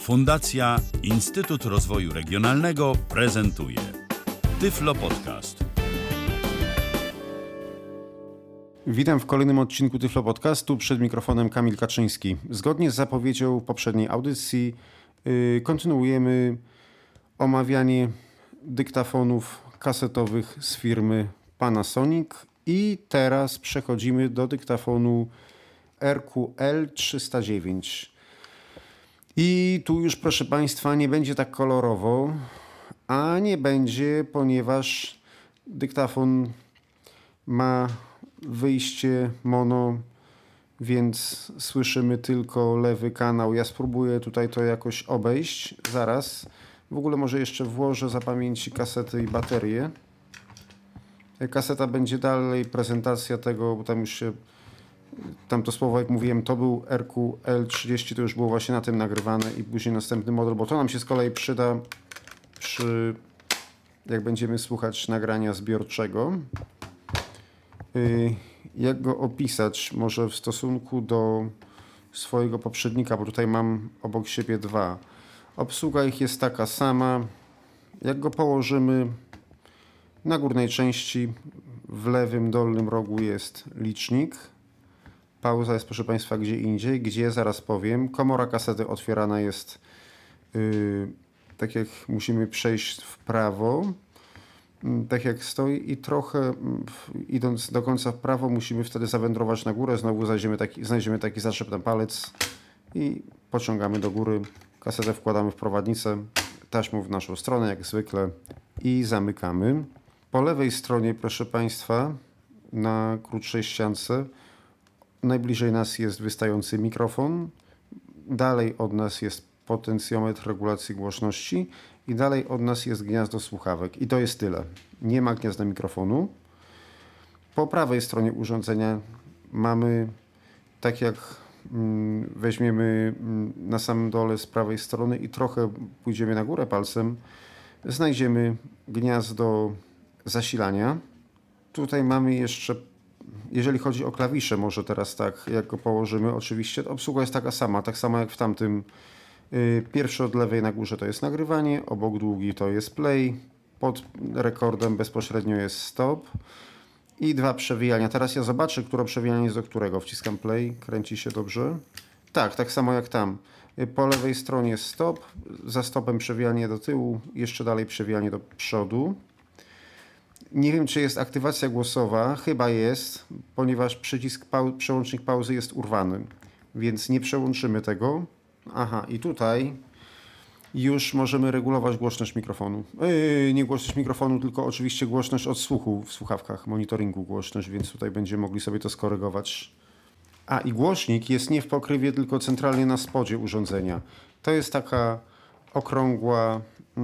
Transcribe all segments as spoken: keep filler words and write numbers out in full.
Fundacja Instytut Rozwoju Regionalnego prezentuje Tyflo Podcast. Witam w kolejnym odcinku Tyflo Podcastu. Przed mikrofonem Kamil Kaczyński. Zgodnie z zapowiedzią poprzedniej audycji yy, kontynuujemy omawianie dyktafonów kasetowych z firmy Panasonic i teraz przechodzimy do dyktafonu R Q L trzysta dziewięć. I tu już, proszę Państwa, nie będzie tak kolorowo, a nie będzie, ponieważ dyktafon ma wyjście mono, więc słyszymy tylko lewy kanał. Ja spróbuję tutaj to jakoś obejść zaraz. W ogóle może jeszcze włożę za pamięci kasety i baterię. Kaseta będzie dalej, prezentacja tego, bo tam już się... Tamto słowo, jak mówiłem, to był R Q L trzydzieści, to już było właśnie na tym nagrywane i później następny model, bo to nam się z kolei przyda przy, jak będziemy słuchać nagrania zbiorczego. Jak go opisać? Może w stosunku do swojego poprzednika, bo tutaj mam obok siebie dwa. Obsługa ich jest taka sama. Jak go położymy na górnej części, w lewym dolnym rogu jest licznik. Pauza jest, proszę Państwa, gdzie indziej, gdzie zaraz powiem. Komora kasety otwierana jest yy, tak, jak musimy przejść w prawo, yy, tak jak stoi i trochę yy, idąc do końca w prawo musimy wtedy zawędrować na górę. Znowu znajdziemy taki, znajdziemy taki zaczep na palec i pociągamy do góry. Kasetę wkładamy w prowadnicę, taśmą w naszą stronę jak zwykle i zamykamy. Po lewej stronie, proszę Państwa, na krótszej ściance najbliżej nas jest wystający mikrofon, dalej od nas jest potencjometr regulacji głośności i dalej od nas jest gniazdo słuchawek. I to jest tyle. Nie ma gniazda mikrofonu. Po prawej stronie urządzenia mamy, tak jak weźmiemy na samym dole z prawej strony i trochę pójdziemy na górę palcem, znajdziemy gniazdo zasilania. Tutaj mamy jeszcze, jeżeli chodzi o klawisze, może teraz tak, jak go położymy, oczywiście obsługa jest taka sama, tak samo jak w tamtym. Pierwszy od lewej na górze to jest nagrywanie, obok długi to jest play, pod rekordem bezpośrednio jest stop i dwa przewijania. Teraz ja zobaczę, które przewijanie jest do którego. Wciskam play, kręci się dobrze. Tak, tak samo jak tam. Po lewej stronie stop, za stopem przewijanie do tyłu, jeszcze dalej przewijanie do przodu. Nie wiem, czy jest aktywacja głosowa, chyba jest, ponieważ przycisk pau- przełącznik pauzy jest urwany, więc nie przełączymy tego. Aha, i tutaj już możemy regulować głośność mikrofonu. Yy, nie głośność mikrofonu, tylko oczywiście głośność odsłuchu w słuchawkach, monitoringu głośność, więc tutaj będziemy mogli sobie to skorygować. A i głośnik jest nie w pokrywie, tylko centralnie na spodzie urządzenia. To jest taka okrągła, yy,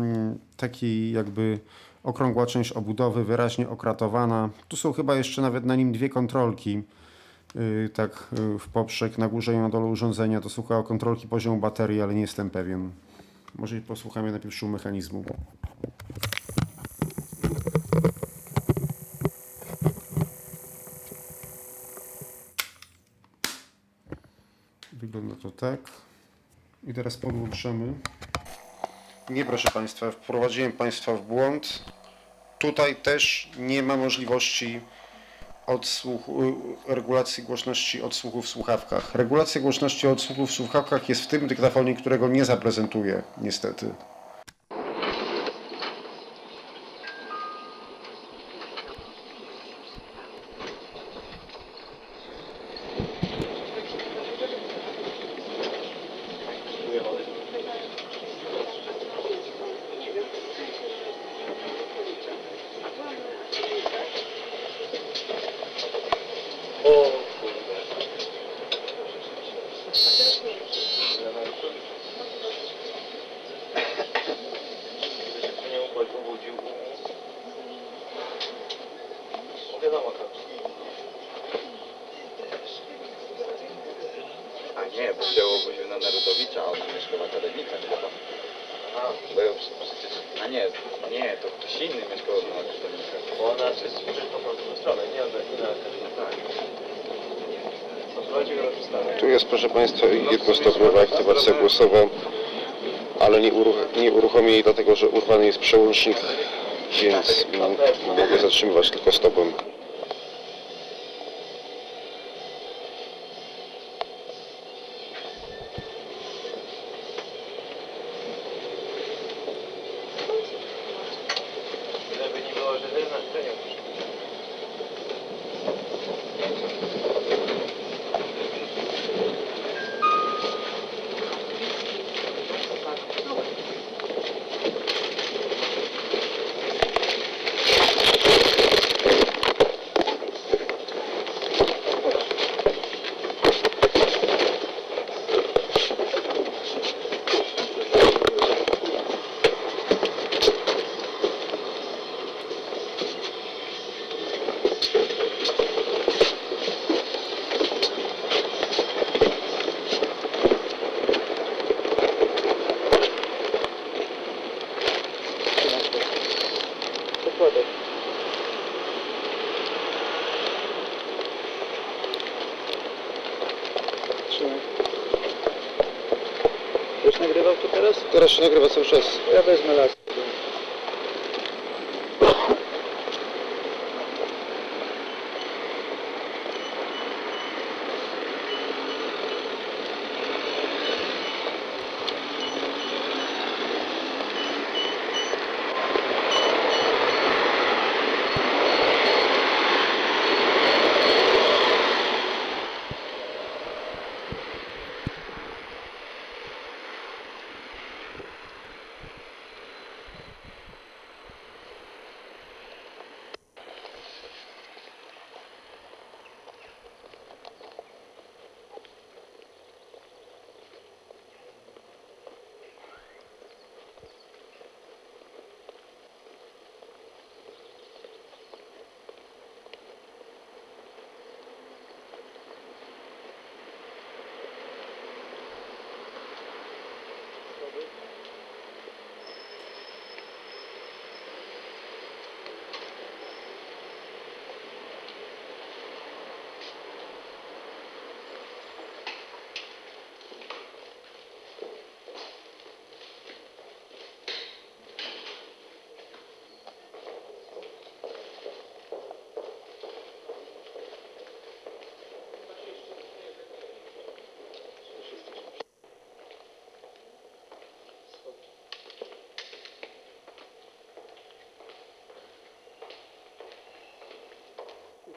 taki jakby... okrągła część obudowy, wyraźnie okratowana. Tu są chyba jeszcze nawet na nim dwie kontrolki, yy, tak yy, w poprzek, na górze i na dole urządzenia. To są chyba kontrolki poziomu baterii, ale nie jestem pewien. Może posłuchamy najpierw szumu mechanizmu. Wygląda to tak. I teraz podłączamy. Nie, proszę Państwa, wprowadziłem Państwa w błąd. Tutaj też nie ma możliwości odsłuchu, regulacji głośności odsłuchu w słuchawkach. Regulacja głośności odsłuchu w słuchawkach jest w tym dyktafonie, którego nie zaprezentuję, niestety. Tu jest, proszę Państwa, jednostopniowa aktywacja głosowa ale nie, uruch nie uruchomili, dlatego że urwany jest przełącznik, więc mogę zatrzymywać tylko stopem. Już nagrywał tu teraz? Teraz się nagrywa cały czas. Ja wezmę las.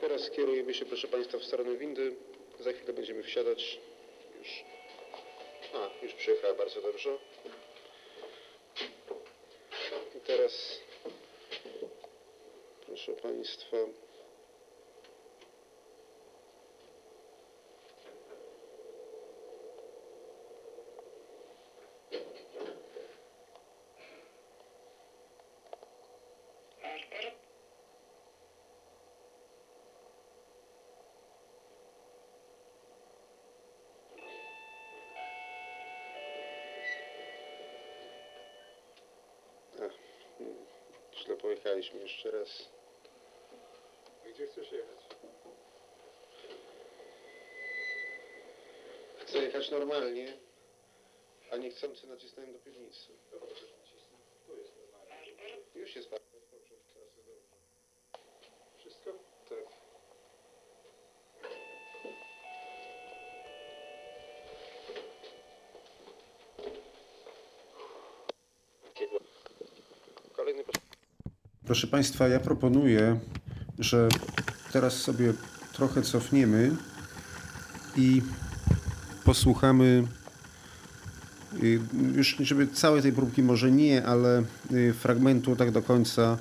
Teraz kierujemy się, proszę Państwa, w stronę windy. Za chwilę będziemy wsiadać. Już, a, już przyjechała bardzo dobrze. I teraz, proszę Państwa, pojechaliśmy jeszcze raz. A gdzie chcesz jechać? Chcę jechać normalnie, a niechcący nacisnąłem do piwnicy. Dobra, to nacisnę. Tu jest normalnie. Już jest bardzo dobrze. Teraz jest dobrze. Wszystko? Tak. Kolejny początek. Proszę Państwa, ja proponuję, że teraz sobie trochę cofniemy i posłuchamy, już żeby całej tej próbki może nie, ale fragmentu tak do końca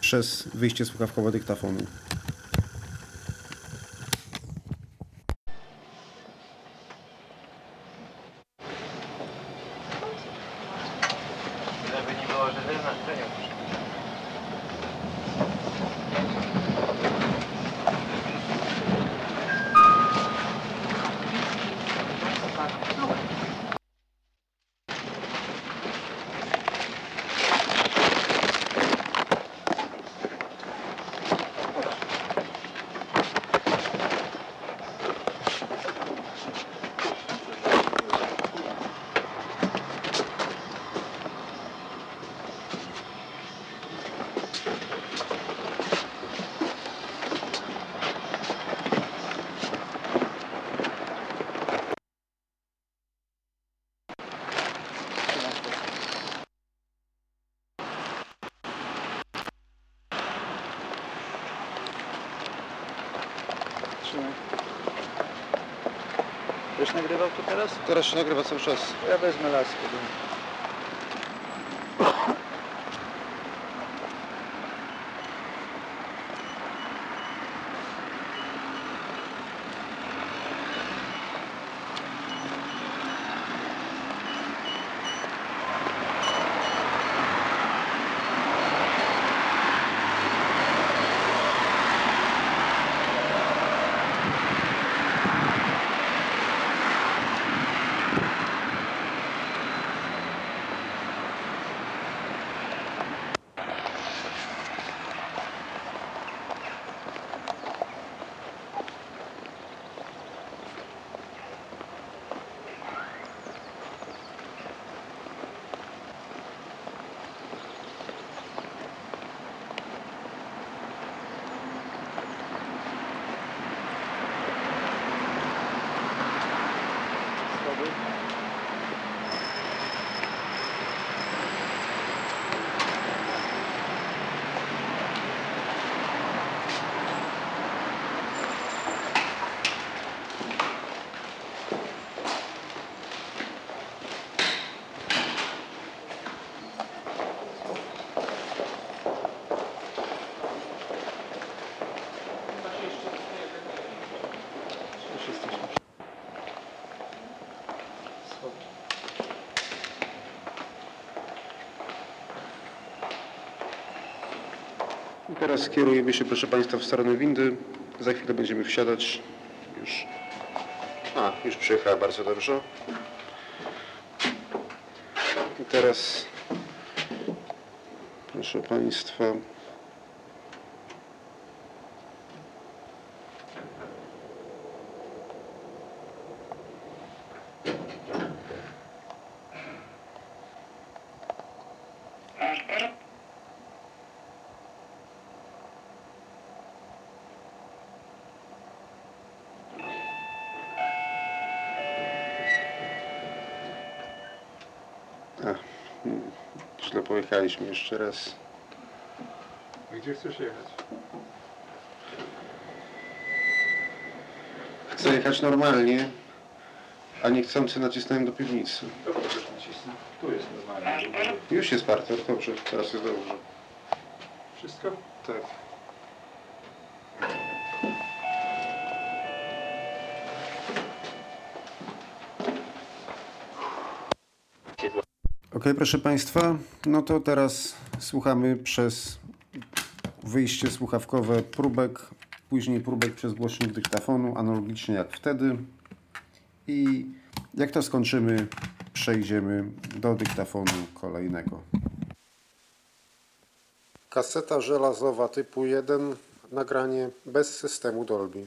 przez wyjście słuchawkowe dyktafonu. czy nie? Już nagrywał tu teraz? Teraz się nagrywa cały czas. Ja wezmę laskę. Teraz kierujemy się, proszę Państwa, w stronę windy. Za chwilę będziemy wsiadać. Już, a, już przyjechała bardzo dobrze. I teraz, proszę Państwa, pojechaliśmy jeszcze raz. A gdzie chcesz jechać? Chcę jechać normalnie, a niechcący nacisnąłem do piwnicy. To proszę nacisnę. Tu jest normalnie. Już jest parter, dobrze, teraz jest dobrze. Wszystko? Tak. Ok, proszę Państwa, no to teraz słuchamy przez wyjście słuchawkowe próbek, później próbek przez głośnik dyktafonu, analogicznie jak wtedy. I jak to skończymy, przejdziemy do dyktafonu kolejnego. Kaseta żelazowa typu jeden, nagranie bez systemu Dolby.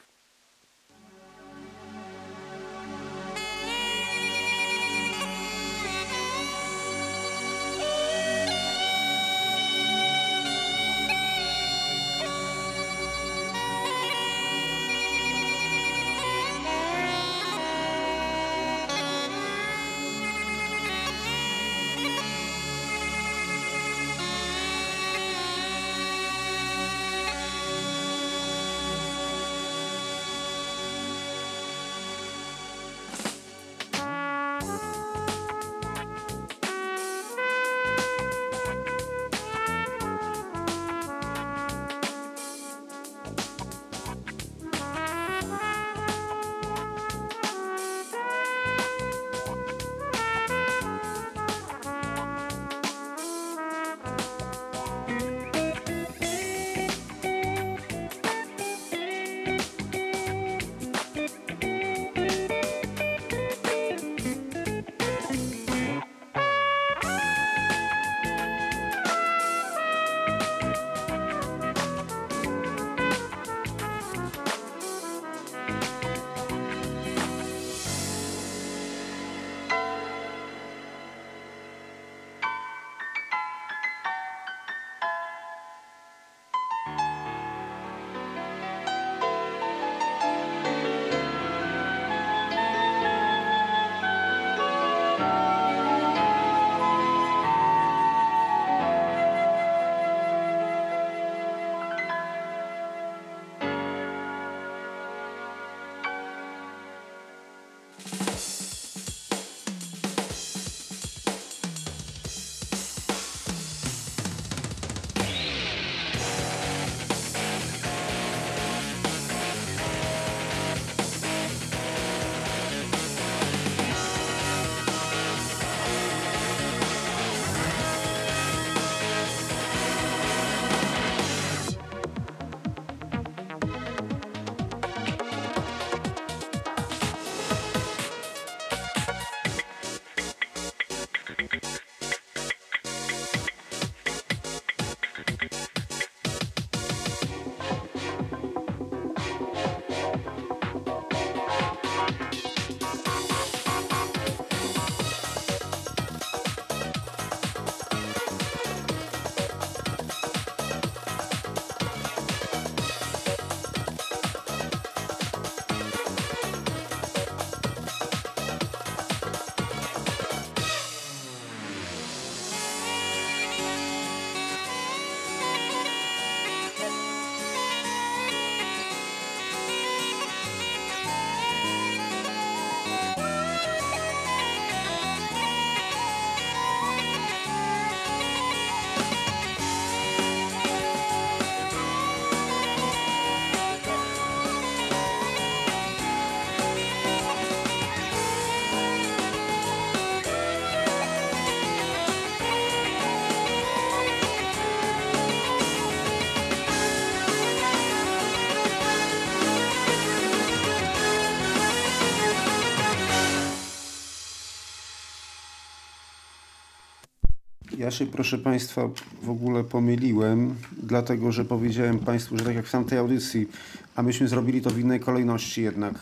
Ja się, proszę Państwa, w ogóle pomyliłem, dlatego że powiedziałem Państwu, że tak jak w tamtej audycji, a myśmy zrobili to w innej kolejności jednak.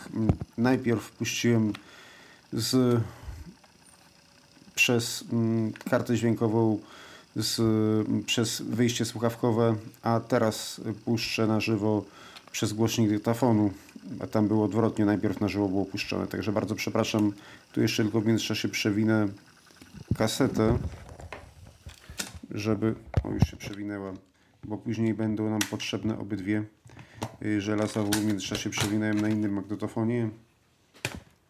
Najpierw puściłem z, przez m, kartę dźwiękową z, przez wyjście słuchawkowe, a teraz puszczę na żywo przez głośnik dyktafonu. A tam było odwrotnie, najpierw na żywo było puszczone. Także bardzo przepraszam, tu jeszcze tylko w międzyczasie przewinę kasetę, żeby... O, już się przewinęła, bo później będą nam potrzebne obydwie. Żelazową w międzyczasie przewinąłem na innym magnetofonie.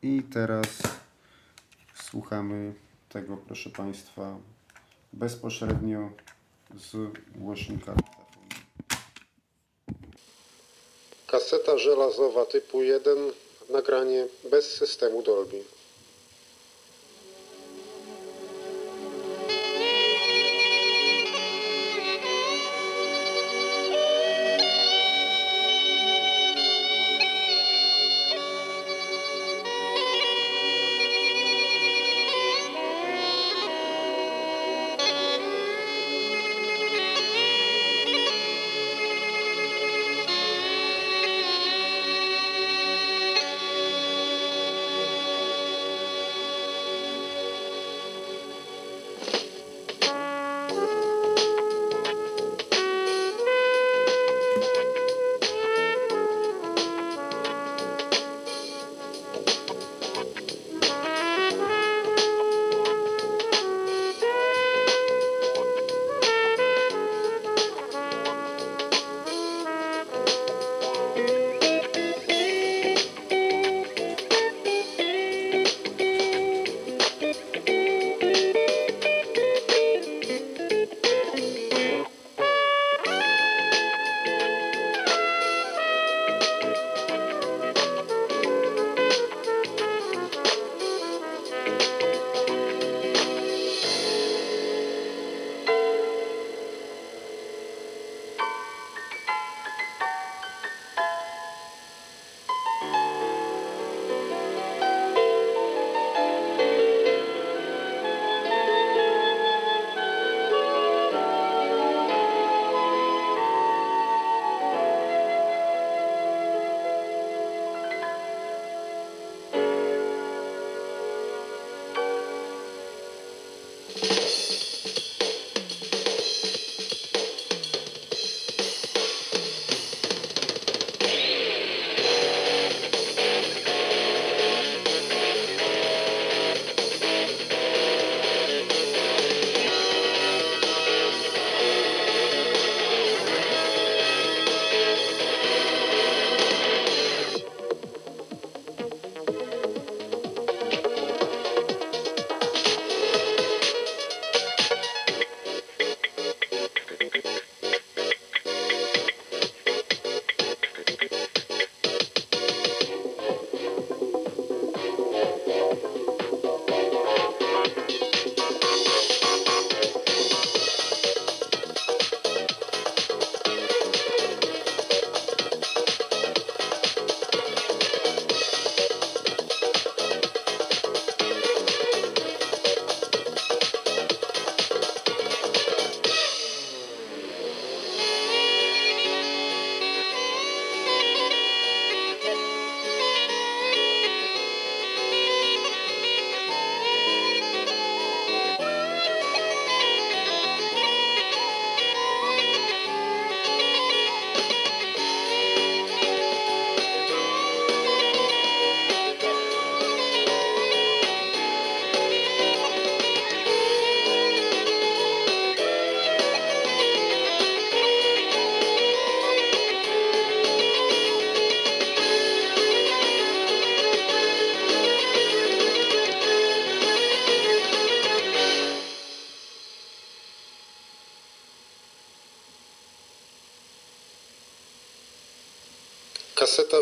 I teraz słuchamy tego, proszę Państwa, bezpośrednio z głośnika. Kaseta żelazowa typu jeden, nagranie bez systemu Dolby. Kaseta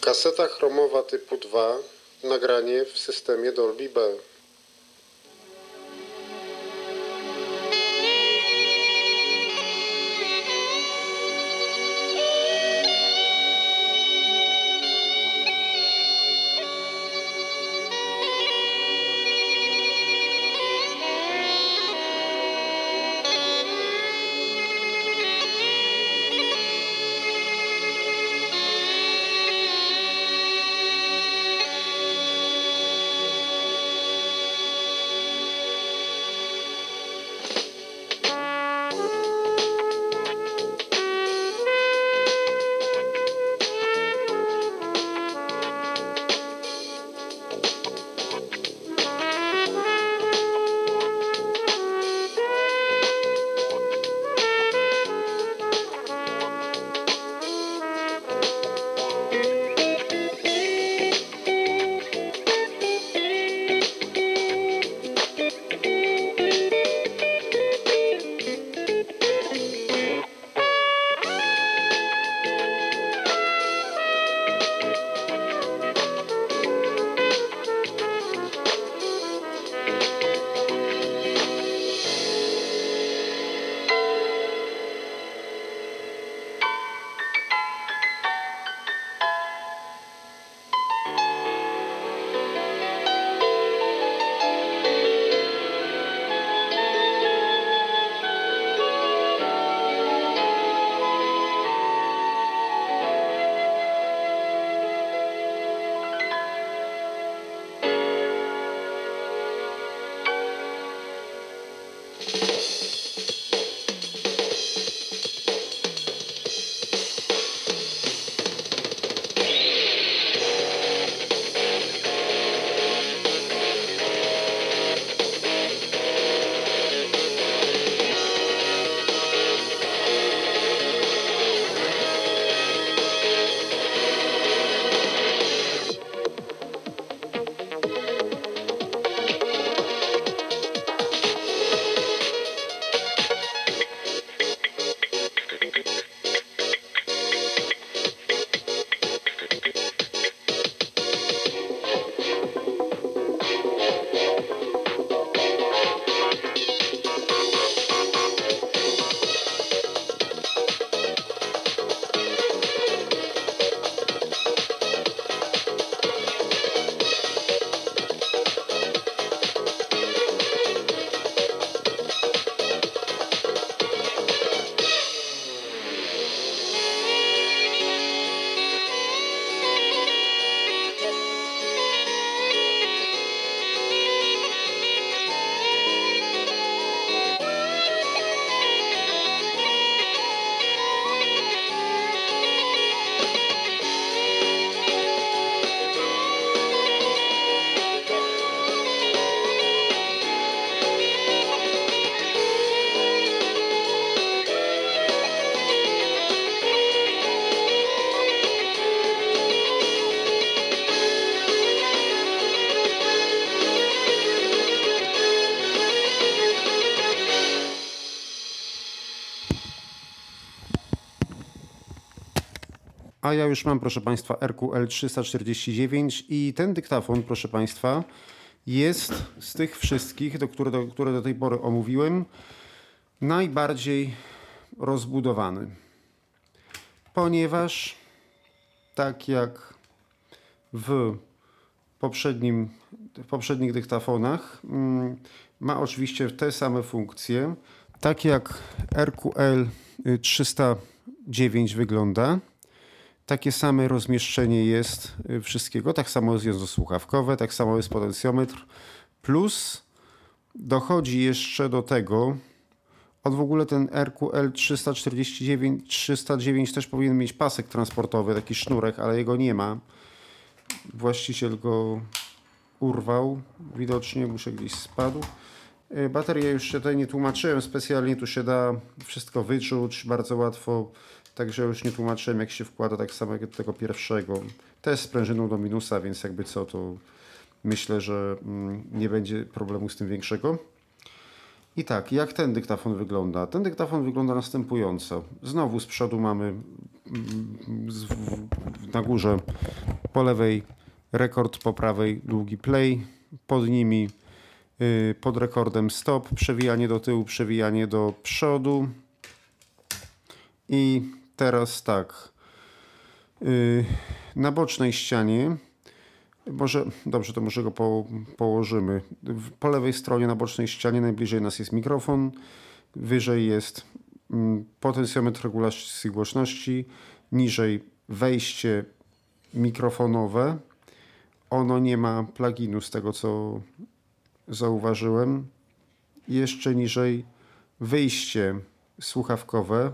Kaseta chromowa typu dwa, nagranie w systemie Dolby B. A ja już mam, proszę Państwa, R Q L trzysta czterdzieści dziewięć i ten dyktafon, proszę Państwa, jest z tych wszystkich, do które, do, które do tej pory omówiłem, najbardziej rozbudowany. Ponieważ, tak jak w, poprzednim, w poprzednich dyktafonach, mm, ma oczywiście te same funkcje, tak jak R Q L trzysta dziewięć wygląda. Takie same rozmieszczenie jest wszystkiego, tak samo jest gniazdo słuchawkowe, tak samo jest potencjometr, plus dochodzi jeszcze do tego, od w ogóle ten R Q L trzysta czterdzieści dziewięć też powinien mieć pasek transportowy, taki sznurek, ale jego nie ma. Właściciel go urwał, widocznie muszę gdzieś spadł. Baterię już się tutaj nie tłumaczyłem specjalnie, tu się da wszystko wyczuć bardzo łatwo. Także już nie tłumaczyłem, jak się wkłada, tak samo jak do tego pierwszego. Też z sprężyną do minusa, więc jakby co, to myślę, że nie będzie problemu z tym większego. I tak, jak ten dyktafon wygląda? Ten dyktafon wygląda następująco. Znowu z przodu mamy na górze po lewej rekord, po prawej długi play, pod nimi pod rekordem stop, przewijanie do tyłu, przewijanie do przodu. I teraz tak, na bocznej ścianie, może, dobrze, to może go po, położymy, po lewej stronie na bocznej ścianie najbliżej nas jest mikrofon, wyżej jest potencjometr regulacji głośności, niżej wejście mikrofonowe, ono nie ma pluginu z tego co zauważyłem, jeszcze niżej wyjście słuchawkowe,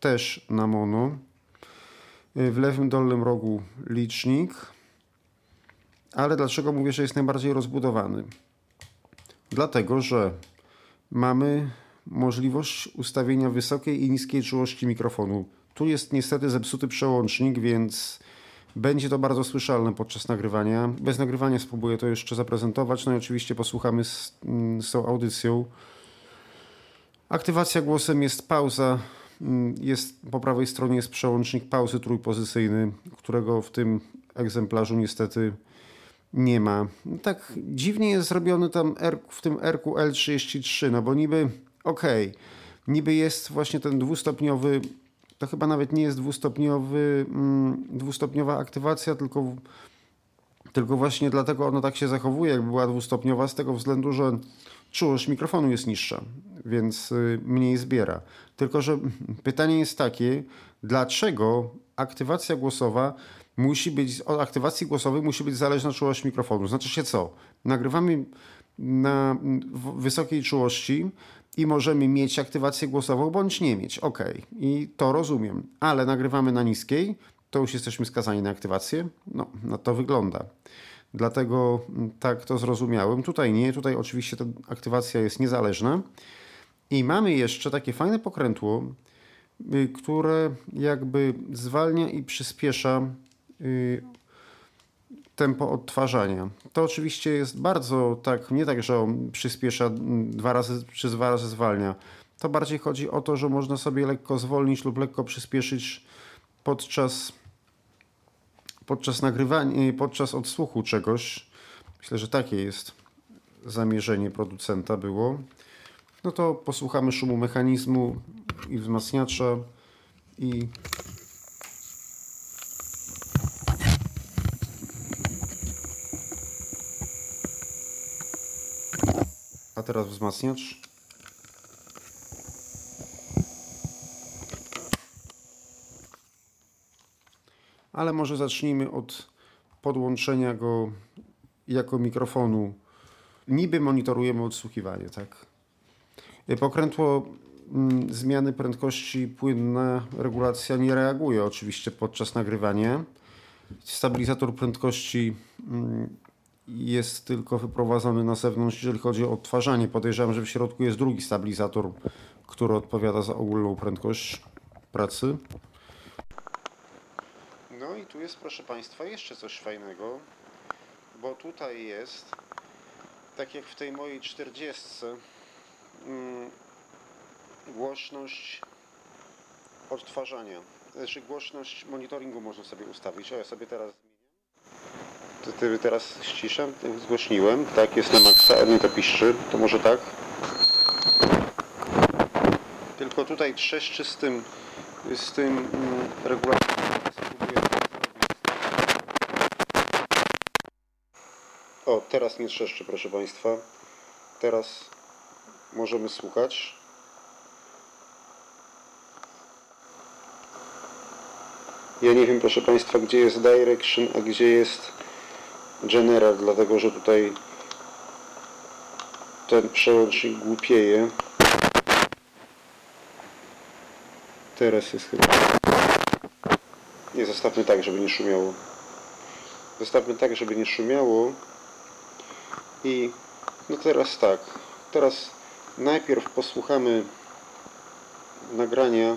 też na mono. W lewym dolnym rogu licznik. Ale dlaczego mówię, że jest najbardziej rozbudowany? Dlatego, że mamy możliwość ustawienia wysokiej i niskiej czułości mikrofonu. Tu jest niestety zepsuty przełącznik, więc będzie to bardzo słyszalne podczas nagrywania. Bez nagrywania spróbuję to jeszcze zaprezentować. No i oczywiście posłuchamy z, z tą audycją. Aktywacja głosem jest pauza Jest, po prawej stronie jest przełącznik pauzy trójpozycyjny, którego w tym egzemplarzu niestety nie ma. Tak dziwnie jest zrobiony tam R, w tym R Q L trzydzieści trzy, no bo niby okej, okay, niby jest właśnie ten dwustopniowy, to chyba nawet nie jest dwustopniowy, mm, dwustopniowa aktywacja, tylko, tylko właśnie dlatego ona tak się zachowuje, jakby była dwustopniowa, z tego względu, że czułość mikrofonu jest niższa, więc mniej zbiera. Tylko że pytanie jest takie, dlaczego aktywacja głosowa musi być, od aktywacji głosowej musi być zależna czułość mikrofonu. Znaczy się co? Nagrywamy na wysokiej czułości i możemy mieć aktywację głosową bądź nie mieć. Ok, i to rozumiem. Ale nagrywamy na niskiej, to już jesteśmy skazani na aktywację. No, no to wygląda. Dlatego tak to zrozumiałem. Tutaj nie, tutaj oczywiście ta aktywacja jest niezależna. I mamy jeszcze takie fajne pokrętło, które jakby zwalnia i przyspiesza tempo odtwarzania. To oczywiście jest bardzo tak, nie tak, że przyspiesza dwa razy czy dwa razy zwalnia. To bardziej chodzi o to, że można sobie lekko zwolnić lub lekko przyspieszyć podczas podczas nagrywania, podczas odsłuchu czegoś. Myślę, że takie jest zamierzenie producenta było. No to posłuchamy szumu mechanizmu i wzmacniacza i a teraz wzmacniacz. Ale może zacznijmy od podłączenia go jako mikrofonu. Niby monitorujemy odsłuchiwanie, tak? Pokrętło mm, zmiany prędkości, płynna regulacja nie reaguje oczywiście podczas nagrywania. Stabilizator prędkości mm, jest tylko wyprowadzony na zewnątrz, jeżeli chodzi o odtwarzanie. Podejrzewam, że w środku jest drugi stabilizator, który odpowiada za ogólną prędkość pracy. No i tu jest, proszę Państwa, jeszcze coś fajnego, bo tutaj jest, tak jak w tej mojej czterdziestce, głośność odtwarzania, znaczy głośność monitoringu można sobie ustawić. O, ja sobie teraz zmieniam. Teraz ściszam, zgłośniłem, tak, jest na maksa, nie to piszczy, to może tak. Tylko tutaj trzeszczy z tym, z tym regulatorem. O, teraz nie trzeszczy, proszę Państwa. Teraz możemy słuchać. Ja nie wiem, proszę Państwa, gdzie jest Direction, a gdzie jest General, dlatego że tutaj ten przełącznik głupieje. Teraz jest chyba... Nie, zostawmy tak, żeby nie szumiało. Zostawmy tak, żeby nie szumiało. I no teraz tak, teraz najpierw posłuchamy nagrania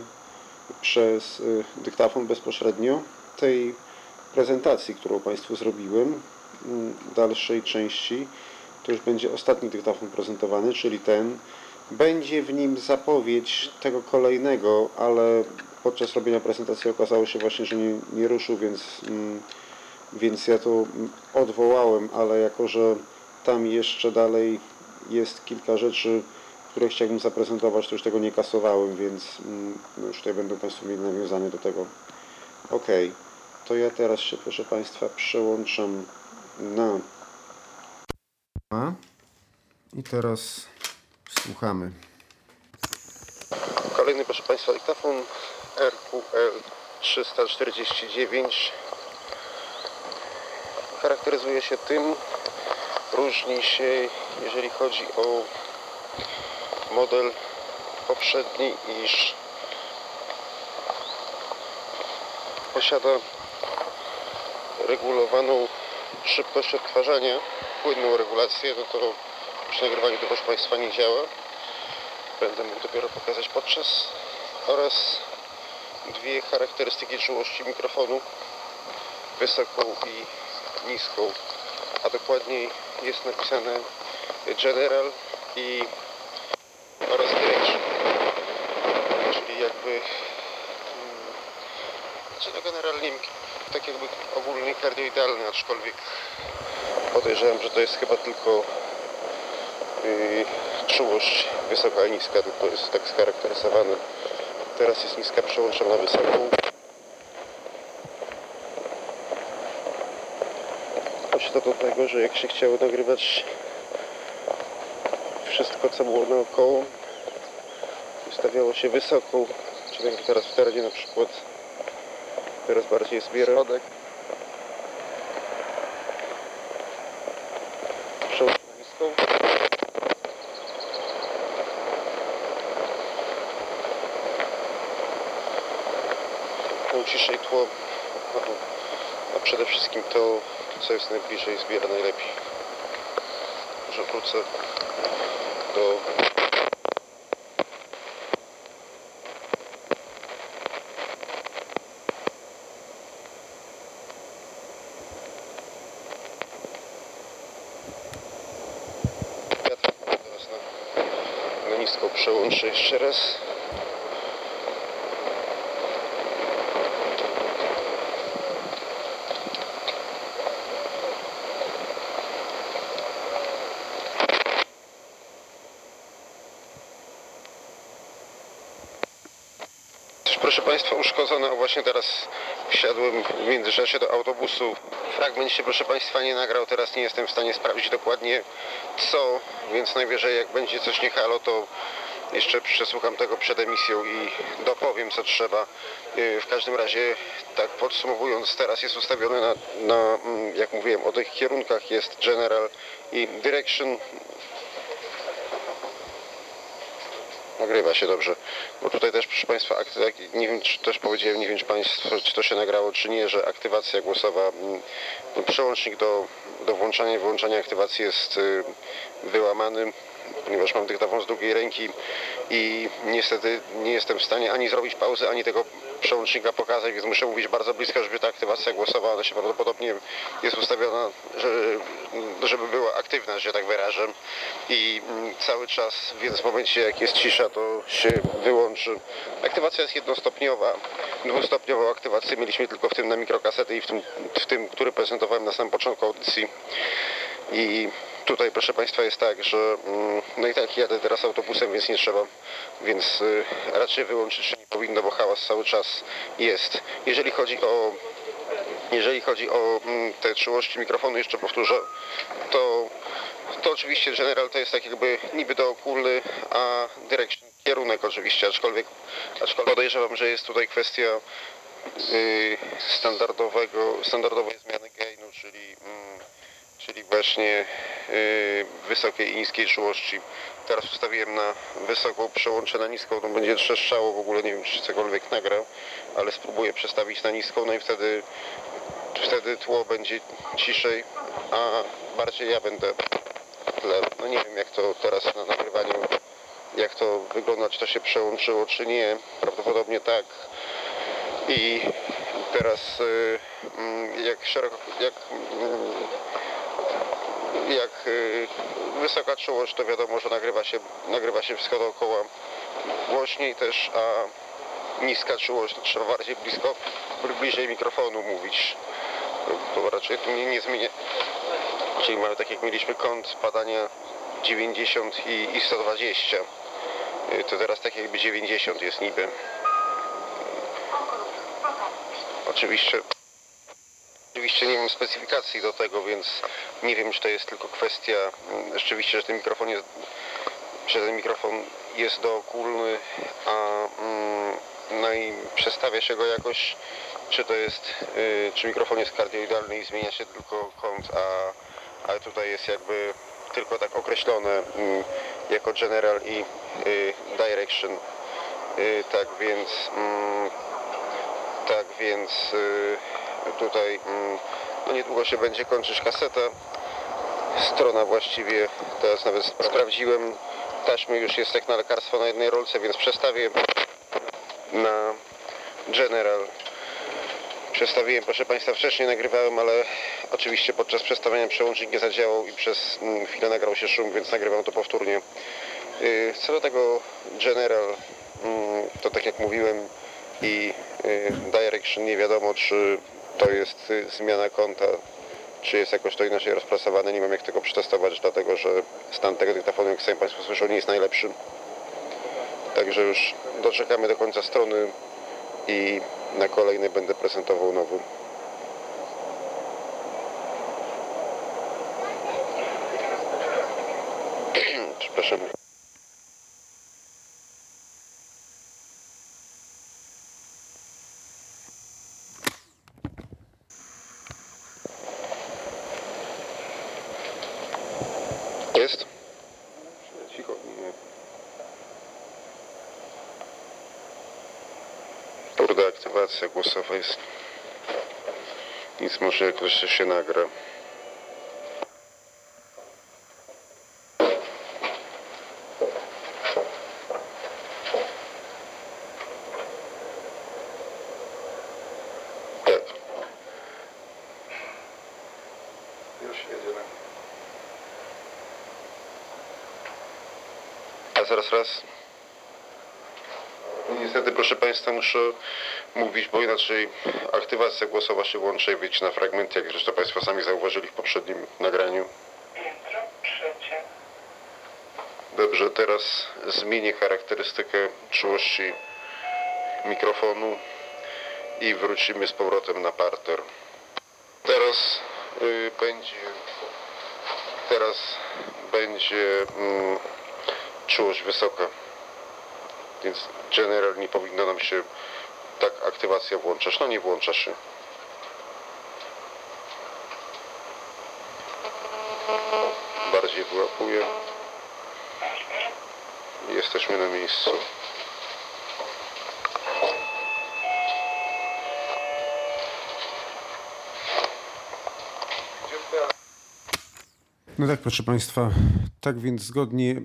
przez y, dyktafon bezpośrednio tej prezentacji, którą Państwu zrobiłem, y, dalszej części. To już będzie ostatni dyktafon prezentowany, czyli ten. Będzie w nim zapowiedź tego kolejnego, ale podczas robienia prezentacji okazało się właśnie, że nie, nie ruszył, więc, y, więc ja to odwołałem, ale jako, że tam jeszcze dalej jest kilka rzeczy, które chciałbym zaprezentować, to już tego nie kasowałem, więc no już tutaj będą Państwo mieli nawiązanie do tego. Ok, to ja teraz się, proszę Państwa, przełączam na... I teraz słuchamy. Kolejny, proszę Państwa, dyktafon R Q L trzysta czterdzieści dziewięć charakteryzuje się tym, różni się, jeżeli chodzi o model poprzedni, iż posiada regulowaną szybkość odtwarzania, płynną regulację, no to przy nagrywaniu to proszę Państwa nie działa. Będę mógł dopiero pokazać podczas. Oraz dwie charakterystyki czułości mikrofonu, wysoką i niską, a dokładniej jest napisane General i oraz Direction, czyli jakby czy to generalnie tak jakby ogólnie kardioidalny, aczkolwiek podejrzewam, że to jest chyba tylko yy, czułość wysoka i niska, to jest tak scharakteryzowane. Teraz jest niska, przełączam na wysoką. Aż to do tego, że jak się chciało nagrywać wszystko, co było naokoło, ustawiało się wysoką, czyli jak teraz w terenie na przykład, teraz bardziej zbiera. Środek. Ciszej tło, a przede wszystkim to, co jest najbliżej, zbiera najlepiej. Może wrócę do... Teraz na, na nisko przełączę jeszcze raz. Proszę Państwa, uszkodzone, a właśnie teraz wsiadłem w międzyczasie do autobusu. Fragment się, proszę Państwa, nie nagrał, teraz nie jestem w stanie sprawdzić dokładnie co, więc najwyżej jak będzie coś nie halo, to jeszcze przesłucham tego przed emisją i dopowiem co trzeba. W każdym razie, tak podsumowując, teraz jest ustawione na, na jak mówiłem, o tych kierunkach jest General i Direction. Nagrywa się dobrze, bo tutaj też, proszę Państwa, akty- nie wiem, czy też powiedziałem, nie wiem, czy Państwo, czy to się nagrało, czy nie, że aktywacja głosowa, przełącznik do, do włączania i wyłączania aktywacji jest y, wyłamany, ponieważ mam dyktafon z drugiej ręki i niestety nie jestem w stanie ani zrobić pauzy, ani tego przełącznika pokazać, więc muszę mówić bardzo blisko, żeby ta aktywacja głosowa, ona się prawdopodobnie jest ustawiona, żeby była aktywna, że tak wyrażę, i cały czas, więc w momencie jak jest cisza, to się wyłączy. Aktywacja jest jednostopniowa, dwustopniową aktywację mieliśmy tylko w tym na mikrokasety i w tym, w tym który prezentowałem na samym początku audycji. I tutaj, proszę Państwa, jest tak, że no i tak jadę teraz autobusem, więc nie trzeba, więc y, raczej wyłączyć się nie powinno, bo hałas cały czas jest. Jeżeli chodzi o, jeżeli chodzi o mm, te czułości mikrofonu, jeszcze powtórzę, to, to oczywiście General to jest tak jakby niby dookólny, a Direction kierunek oczywiście, aczkolwiek, aczkolwiek podejrzewam, że jest tutaj kwestia y, standardowego, standardowej zmiany gainu, czyli... Mm, czyli właśnie y, wysokiej i niskiej czułości. Teraz ustawiłem na wysoką, przełączę na niską, to będzie trzeszczało, w ogóle nie wiem, czy cokolwiek nagra, ale spróbuję przestawić na niską, no i wtedy, wtedy tło będzie ciszej, a bardziej ja będę w tle. No nie wiem, jak to teraz na nagrywaniu, jak to wygląda, czy to się przełączyło, czy nie, prawdopodobnie tak. I teraz y, jak szeroko, jak... Jak y, wysoka czułość, to wiadomo, że nagrywa się, nagrywa się wszystko dookoła głośniej też, a niska czułość, to trzeba bardziej blisko, bliżej mikrofonu mówić. To raczej tu mnie nie zmienia. Czyli mamy tak jak mieliśmy kąt spadania dziewięćdziesiąt i, i sto dwadzieścia. Y, to teraz tak jakby dziewięćdziesiąt jest niby. Oczywiście. Oczywiście nie mam specyfikacji do tego, więc nie wiem, czy to jest tylko kwestia rzeczywiście, że ten mikrofon jest, że ten mikrofon jest dookólny, a no i przestawia się go jakoś, czy to jest, czy mikrofon jest kardioidalny i zmienia się tylko kąt, a, a tutaj jest jakby tylko tak określone jako General i Direction. Tak więc, tak więc tutaj no niedługo się będzie kończyć kaseta, strona właściwie, teraz nawet sprawdziłem, taśmy już jest jak na lekarstwo na jednej rolce, więc przestawię na General. Przestawiłem, proszę Państwa, wcześniej nagrywałem, ale oczywiście podczas przestawiania przełącznik nie zadziałał i przez chwilę nagrał się szum, więc nagrywam to powtórnie. Co do tego General, to tak jak mówiłem, i direction nie wiadomo, czy to jest zmiana kąta, czy jest jakoś to inaczej rozprasowane. Nie mam jak tego przetestować, dlatego że stan tego dyktafonu, jak sami Państwo słyszą, nie jest najlepszy. Także już doczekamy do końca strony i na kolejnej będę prezentował nowy. Przepraszam. Jest? Cicho, nie. Kurde, aktywacja głosowa jest. Nic, może jakoś się nagra. Zaraz, raz. Niestety, proszę Państwa, muszę mówić, bo inaczej aktywacja głosowa się włączy i wyjdzie na fragmenty, jak zresztą Państwo sami zauważyli w poprzednim nagraniu. Piętro trzecie. Dobrze, teraz zmienię charakterystykę czułości mikrofonu i wrócimy z powrotem na parter. Teraz yy, będzie... Teraz będzie... Mm, czułość wysoka, więc generalnie powinna nam się tak aktywacja włączać. No nie włącza się. Bardziej wyłapuje. Jesteśmy na miejscu. No tak, proszę Państwa, tak więc zgodnie...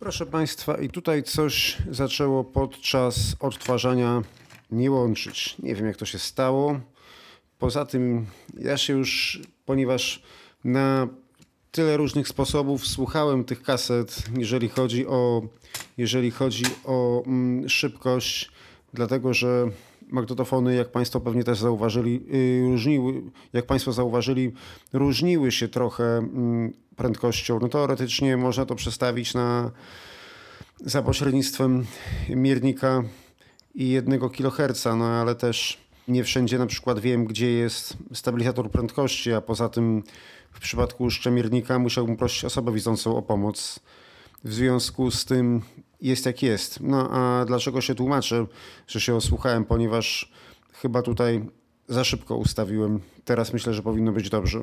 Proszę Państwa, i tutaj coś zaczęło podczas odtwarzania nie łączyć. Nie wiem, jak to się stało. Poza tym ja się już, ponieważ na tyle różnych sposobów słuchałem tych kaset, jeżeli chodzi o, jeżeli chodzi o mm, szybkość, dlatego że magnetofony, jak Państwo pewnie też zauważyli, yy, różniły, jak Państwo zauważyli, różniły się trochę yy, prędkością. No teoretycznie można to przestawić na za pośrednictwem miernika i jednego kiloherca, no ale też nie wszędzie na przykład wiem, gdzie jest stabilizator prędkości, a poza tym w przypadku uszczemiernika musiałbym prosić osobę widzącą o pomoc. W związku z tym jest jak jest. No a dlaczego się tłumaczę, że się osłuchałem, ponieważ chyba tutaj za szybko ustawiłem. Teraz myślę, że powinno być dobrze.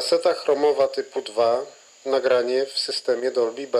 Kaseta chromowa typu dwa, nagranie w systemie Dolby B.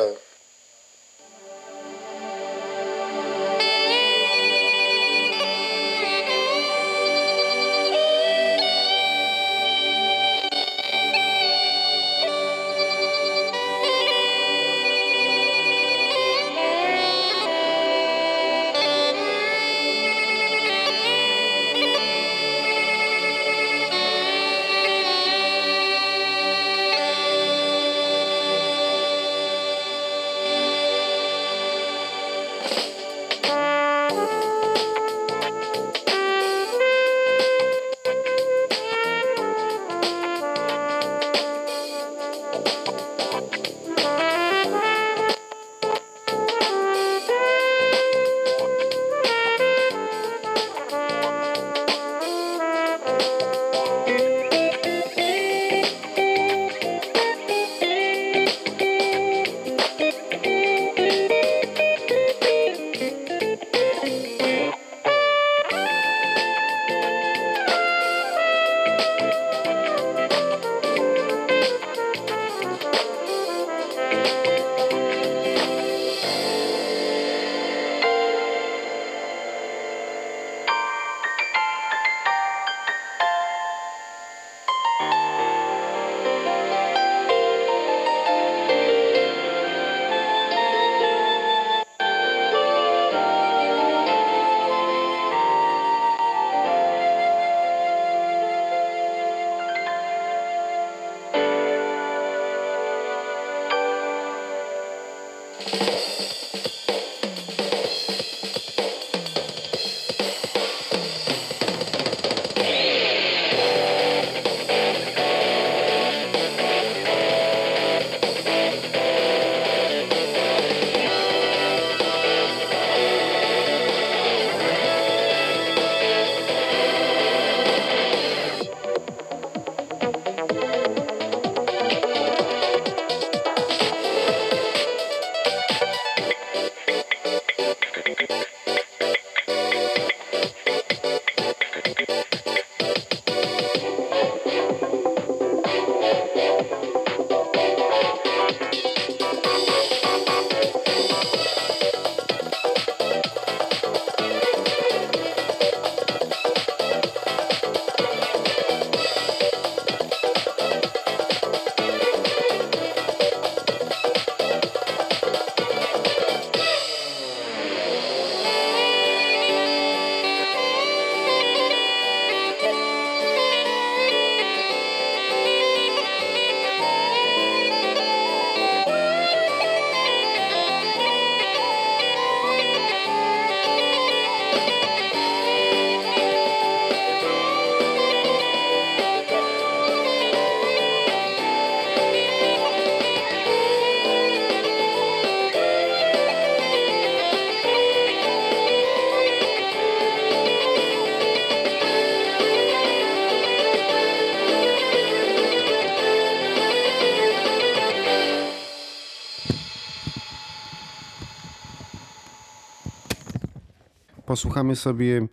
Posłuchamy sobie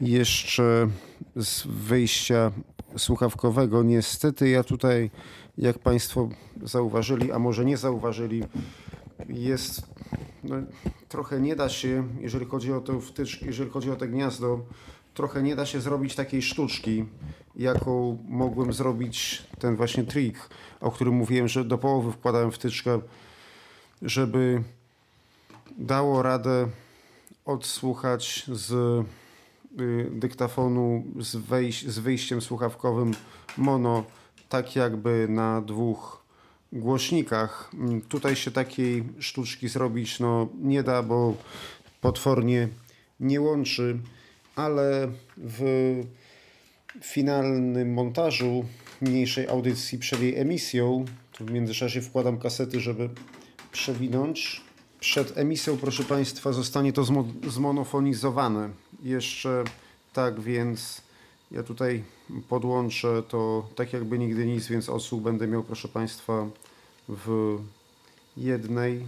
jeszcze z wyjścia słuchawkowego. Niestety ja tutaj, jak Państwo zauważyli, a może nie zauważyli, jest no, trochę nie da się, jeżeli chodzi o to wtycz, jeżeli chodzi o to gniazdo, trochę nie da się zrobić takiej sztuczki, jaką mogłem zrobić ten właśnie trik, o którym mówiłem, że do połowy wkładałem wtyczkę, żeby dało radę odsłuchać z y, dyktafonu z, wejś- z wyjściem słuchawkowym mono, tak jakby na dwóch głośnikach. Y, tutaj się takiej sztuczki zrobić no, nie da, bo potwornie nie łączy, ale w finalnym montażu mniejszej audycji przed jej emisją, tu w międzyczasie wkładam kasety, żeby przewinąć. Przed emisją, proszę Państwa, zostanie to zmo- zmonofonizowane jeszcze, tak więc ja tutaj podłączę to tak jakby nigdy nic, więc odsłuch będę miał, proszę Państwa, w jednej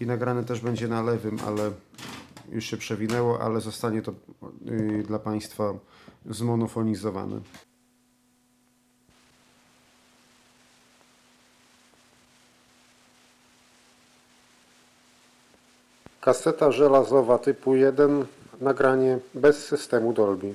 i nagrane też będzie na lewym, ale już się przewinęło, ale zostanie to yy, dla Państwa zmonofonizowane. Kaseta żelazowa typu jeden, nagranie bez systemu Dolby.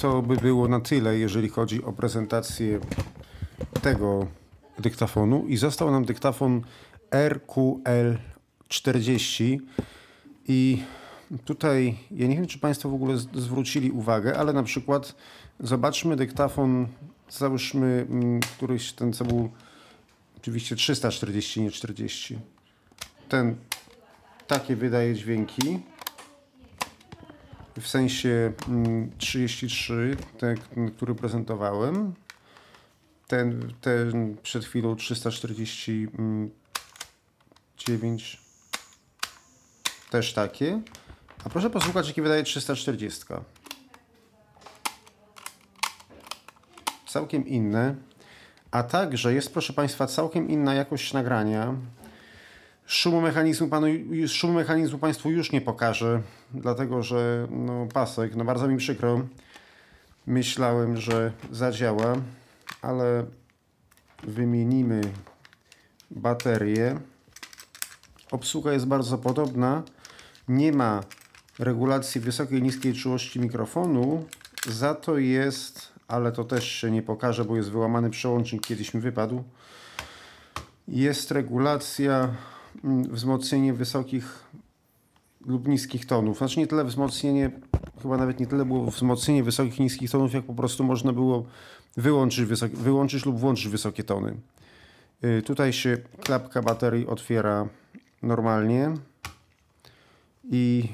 To by było na tyle, jeżeli chodzi o prezentację tego dyktafonu. I został nam dyktafon R Q L czterdzieści. I tutaj, ja nie wiem, czy Państwo w ogóle zwrócili uwagę, ale na przykład zobaczmy dyktafon, załóżmy któryś ten, co był oczywiście trzysta czterdzieści, nie czterdzieści. Ten takie wydaje dźwięki. W sensie trzydzieści trzy, ten, który prezentowałem. Ten, ten przed chwilą trzysta czterdzieści dziewięć. Też takie. A proszę posłuchać, jakie wydaje trzysta czterdzieści. Całkiem inne. A także jest, proszę Państwa, całkiem inna jakość nagrania. Szumu mechanizmu, panu, szumu mechanizmu Państwu już nie pokażę, dlatego że no, pasek, no bardzo mi przykro. Myślałem, że zadziała, ale wymienimy baterię. Obsługa jest bardzo podobna. Nie ma regulacji wysokiej i niskiej czułości mikrofonu. Za to jest, ale to też się nie pokaże, bo jest wyłamany przełącznik, kiedyś mi wypadł. Jest regulacja wzmocnienie wysokich lub niskich tonów. Znaczy nie tyle wzmocnienie, chyba nawet nie tyle było wzmocnienie wysokich i niskich tonów, jak po prostu można było wyłączyć, wysoki, wyłączyć lub włączyć wysokie tony. Yy, tutaj się klapka baterii otwiera normalnie. I,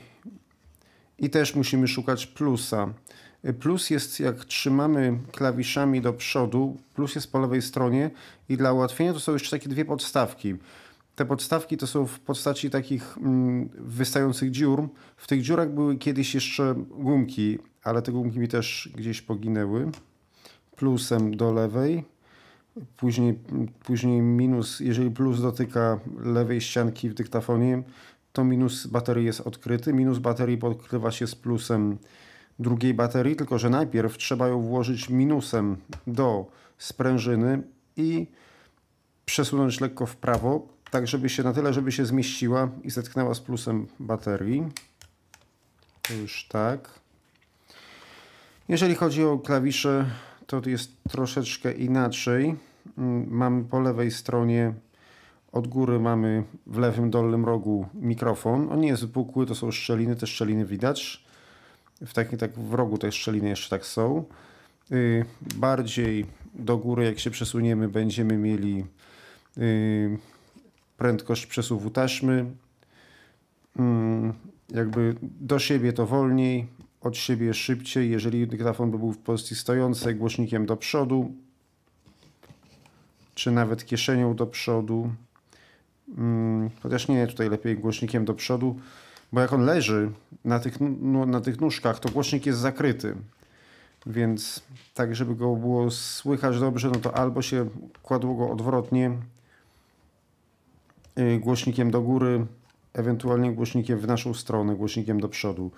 i też musimy szukać plusa. Plus jest, jak trzymamy klawiszami do przodu, plus jest po lewej stronie i dla ułatwienia to są jeszcze takie dwie podstawki. Te podstawki to są w postaci takich mm, wystających dziur. W tych dziurach były kiedyś jeszcze gumki, ale te gumki mi też gdzieś poginęły. Plusem do lewej, później, później minus, jeżeli plus dotyka lewej ścianki w dyktafonie, to minus baterii jest odkryty. Minus baterii podkrywa się z plusem drugiej baterii, tylko że najpierw trzeba ją włożyć minusem do sprężyny i przesunąć lekko w prawo, tak żeby się na tyle, żeby się zmieściła i zetknęła z plusem baterii. To już tak. Jeżeli chodzi o klawisze, to jest troszeczkę inaczej. Mamy po lewej stronie, od góry mamy w lewym dolnym rogu mikrofon. On nie jest wypukły, to są szczeliny, te szczeliny widać. W takim, tak w rogu te szczeliny jeszcze tak są. Yy, bardziej do góry, jak się przesuniemy, będziemy mieli yy, prędkość przesuwu taśmy. Yy, jakby do siebie to wolniej, od siebie szybciej. Jeżeli dyktafon by był w pozycji stojącej, głośnikiem do przodu, czy nawet kieszenią do przodu. Yy, chociaż nie, tutaj lepiej głośnikiem do przodu. Bo jak on leży na tych, no, na tych nóżkach, to głośnik jest zakryty. Więc tak, żeby go było słychać dobrze, no to albo się kładło go odwrotnie yy, głośnikiem do góry, ewentualnie głośnikiem w naszą stronę, głośnikiem do przodu.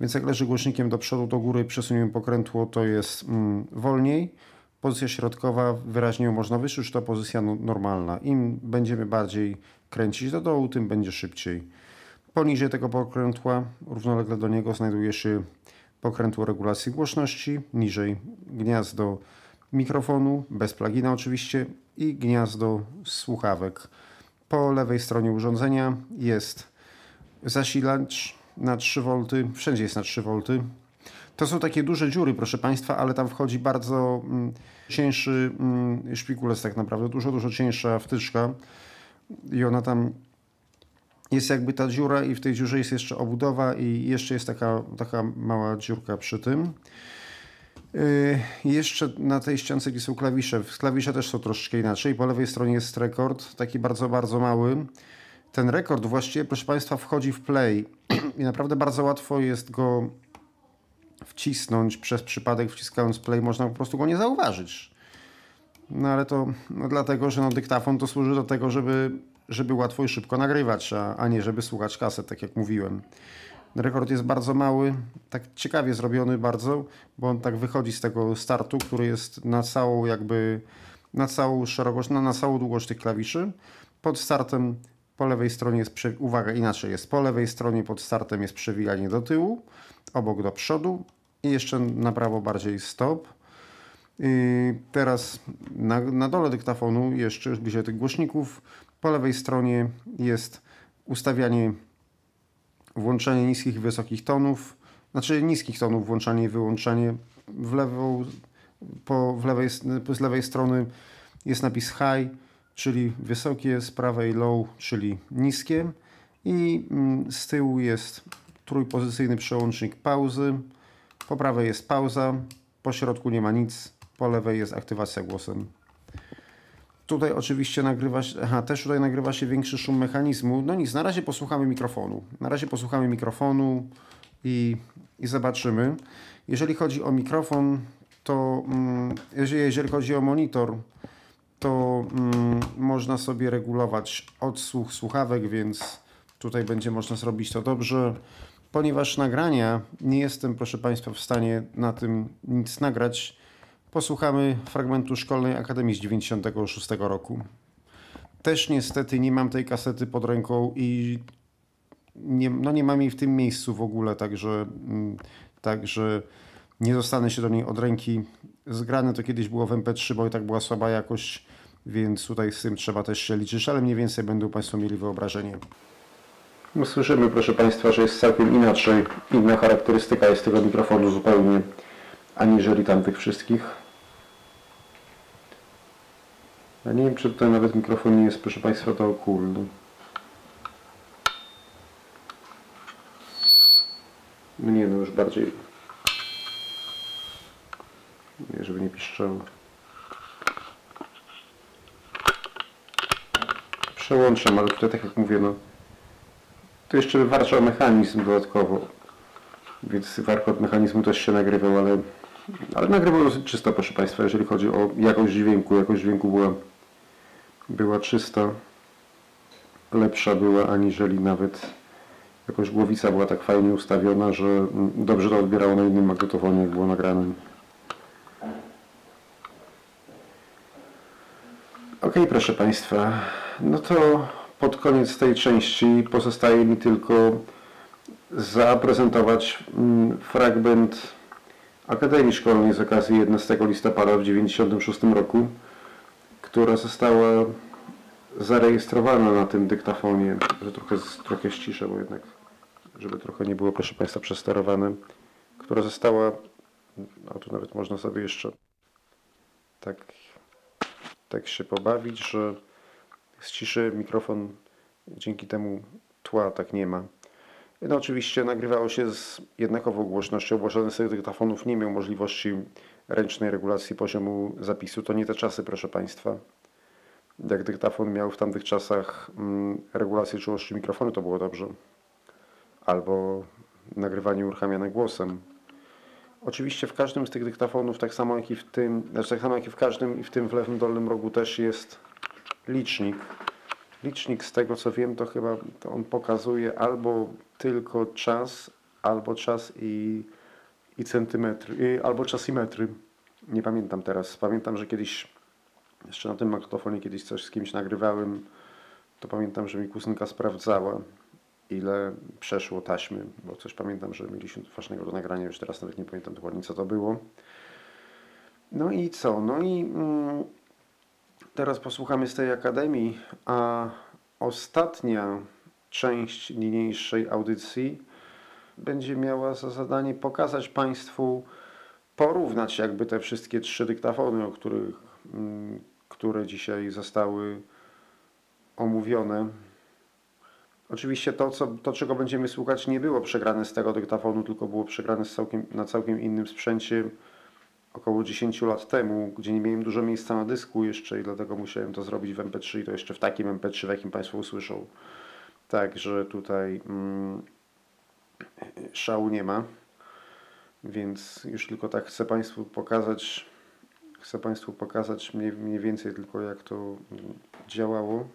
Więc jak leży głośnikiem do przodu, do góry przesuniemy pokrętło, to jest mm, wolniej. Pozycja środkowa, wyraźnie ją można wyszyć, to pozycja no, normalna. Im będziemy bardziej kręcić do dołu, tym będzie szybciej. Poniżej tego pokrętła, równolegle do niego znajduje się pokrętło regulacji głośności, niżej gniazdo mikrofonu, bez plugina oczywiście i gniazdo słuchawek. Po lewej stronie urządzenia jest zasilacz na trzy wolt, wszędzie jest na trzy wolt. To są takie duże dziury, proszę Państwa, ale tam wchodzi bardzo mm, cieńszy mm, szpikulec tak naprawdę, dużo, dużo cieńsza wtyczka i ona tam jest jakby ta dziura i w tej dziurze jest jeszcze obudowa i jeszcze jest taka, taka mała dziurka przy tym. Yy, jeszcze na tej ściance, gdzie są klawisze. Klawisze też są troszeczkę inaczej. Po lewej stronie jest rekord, taki bardzo, bardzo mały. Ten rekord właściwie, proszę Państwa, wchodzi w play i naprawdę bardzo łatwo jest go wcisnąć. Przez przypadek wciskając play można po prostu go nie zauważyć. No ale to no dlatego, że no, dyktafon to służy do tego, żeby żeby łatwo i szybko nagrywać, a, a nie żeby słuchać kaset, tak jak mówiłem. Rekord jest bardzo mały, tak ciekawie zrobiony bardzo, bo on tak wychodzi z tego startu, który jest na całą jakby, na całą szerokość, no, na całą długość tych klawiszy. Pod startem po lewej stronie jest, prze... uwaga, inaczej jest, po lewej stronie pod startem jest przewijanie do tyłu, obok do przodu, i jeszcze na prawo bardziej stop. I teraz na, na dole dyktafonu jeszcze bliżej tych głośników. Po lewej stronie jest ustawianie, włączenie niskich i wysokich tonów, znaczy niskich tonów włączanie i wyłączenie. W lewą, po, w lewej, z lewej strony jest napis high, czyli wysokie, z prawej low, czyli niskie, i z tyłu jest trójpozycyjny przełącznik pauzy, po prawej jest pauza, po środku nie ma nic, po lewej jest aktywacja głosem. Tutaj oczywiście nagrywa się, aha, też tutaj nagrywa się większy szum mechanizmu. No nic, na razie posłuchamy mikrofonu. Na razie posłuchamy mikrofonu i, i zobaczymy. Jeżeli chodzi o mikrofon, to mm, jeżeli, jeżeli chodzi o monitor, to mm, można sobie regulować odsłuch słuchawek, więc tutaj będzie można zrobić to dobrze. Ponieważ nagrania nie jestem, proszę Państwa, w stanie na tym nic nagrać, posłuchamy fragmentu Szkolnej Akademii z dziewięćdziesiątego szóstego roku. Też niestety nie mam tej kasety pod ręką i nie, no nie mam jej w tym miejscu w ogóle, także, także nie dostanę się do niej od ręki. Zgrane to kiedyś było w em pe trzy, bo i tak była słaba jakość, więc tutaj z tym trzeba też się liczyć, ale mniej więcej będą Państwo mieli wyobrażenie. No słyszymy, proszę Państwa, że jest całkiem inaczej. Inna charakterystyka jest tego mikrofonu zupełnie, aniżeli tamtych wszystkich. Ja nie wiem, czy tutaj nawet mikrofon nie jest, proszę Państwa, to okulny. No nie, no już bardziej... Nie, żeby nie piszczało. Przełączam, ale tutaj, tak jak mówię, no... Tu jeszcze wywarczał mechanizm dodatkowo. Więc warkot mechanizmu też się nagrywał, ale... Ale nagrywał dosyć czysto, proszę Państwa, jeżeli chodzi o jakość dźwięku. Jakość dźwięku była... Była czysta. Lepsza była, aniżeli nawet... Jakoś głowica była tak fajnie ustawiona, że dobrze to odbierało na innym magnetofonie, jak było nagrane. Ok, proszę Państwa. No to... Pod koniec tej części pozostaje mi tylko zaprezentować fragment Akademii Szkolnej z okazji jedenastego listopada w dziewięćdziesiątym szóstym roku, która została zarejestrowana na tym dyktafonie. Trochę, trochę ściszę, bo jednak, żeby trochę nie było, proszę Państwa, przesterowane. Która została, a tu nawet można sobie jeszcze tak, tak się pobawić, że z ciszy mikrofon dzięki temu tła tak nie ma. No oczywiście nagrywało się z jednakową głośnością, bo żaden z tych dyktafonów nie miał możliwości ręcznej regulacji poziomu zapisu. To nie te czasy, proszę Państwa. Jak dyktafon miał w tamtych czasach mm, regulację czułości mikrofonu, to było dobrze. Albo nagrywanie uruchamiane głosem. Oczywiście w każdym z tych dyktafonów, tak samo jak i w tym, znaczy tak samo jak i w każdym, i w tym w lewym dolnym rogu też jest licznik. Licznik, z tego co wiem, to chyba to on pokazuje albo tylko czas, albo czas i, i centymetry, i, albo czas i metry. Nie pamiętam teraz. Pamiętam, że kiedyś, jeszcze na tym magnetofonie kiedyś coś z kimś nagrywałem, to pamiętam, że mi kuzynka sprawdzała, ile przeszło taśmy, bo coś pamiętam, że mieliśmy ważnego do nagrania, już teraz nawet nie pamiętam dokładnie, co to było. No i co? No i... Mm, Teraz posłuchamy z tej Akademii, a ostatnia część niniejszej audycji będzie miała za zadanie pokazać Państwu, porównać jakby te wszystkie trzy dyktafony, o których, które dzisiaj zostały omówione. Oczywiście to, co, to, czego będziemy słuchać, nie było przegrane z tego dyktafonu, tylko było przegrane z całkiem, na całkiem innym sprzęcie. Około dziesięć lat temu, gdzie nie miałem dużo miejsca na dysku jeszcze i dlatego musiałem to zrobić w em pe trzy i to jeszcze w takim em pe trzy, w jakim Państwo usłyszą. Także tutaj mm, szału nie ma, więc już tylko tak chcę Państwu pokazać, chcę Państwu pokazać mniej, mniej więcej tylko jak to działało.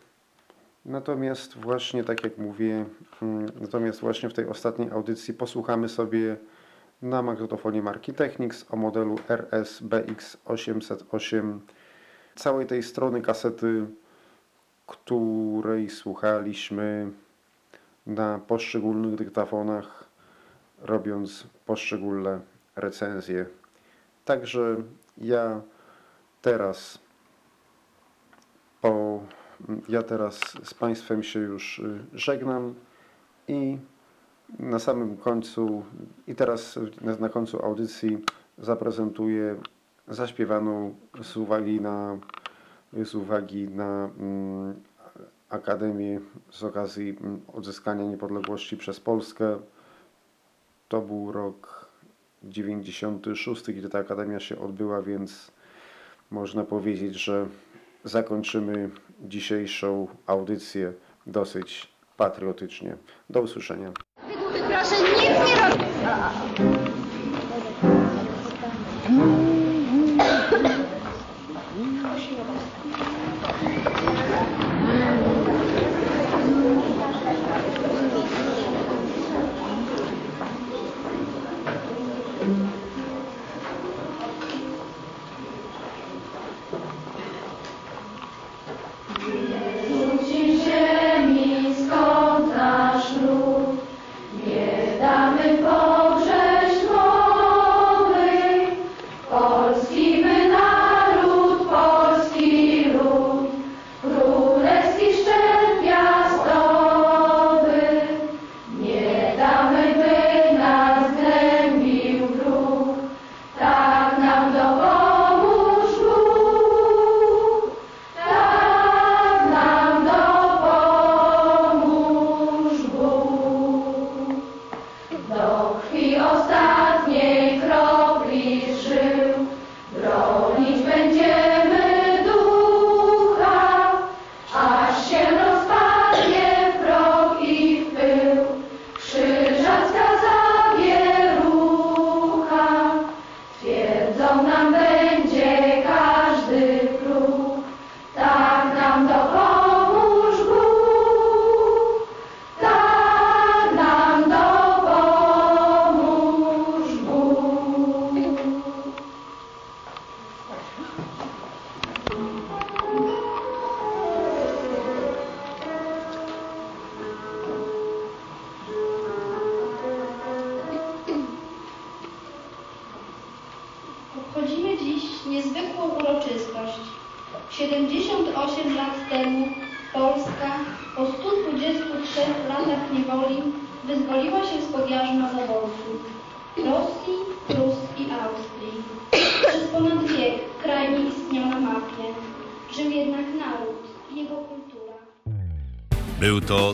Natomiast właśnie tak jak mówię, mm, natomiast właśnie w tej ostatniej audycji posłuchamy sobie na magnetofonie marki Technics o modelu er es be iks osiemset osiem całej tej strony kasety, której słuchaliśmy na poszczególnych dyktafonach, robiąc poszczególne recenzje. Także ja teraz po, ja teraz z Państwem się już żegnam i na samym końcu i teraz na końcu audycji zaprezentuję zaśpiewaną z uwagi na, z uwagi na mm, Akademię z okazji odzyskania niepodległości przez Polskę. To był rok dziewięćdziesiąty szósty, kiedy ta Akademia się odbyła, więc można powiedzieć, że zakończymy dzisiejszą audycję dosyć patriotycznie. Do usłyszenia. Proszę, nic nie robić. Był to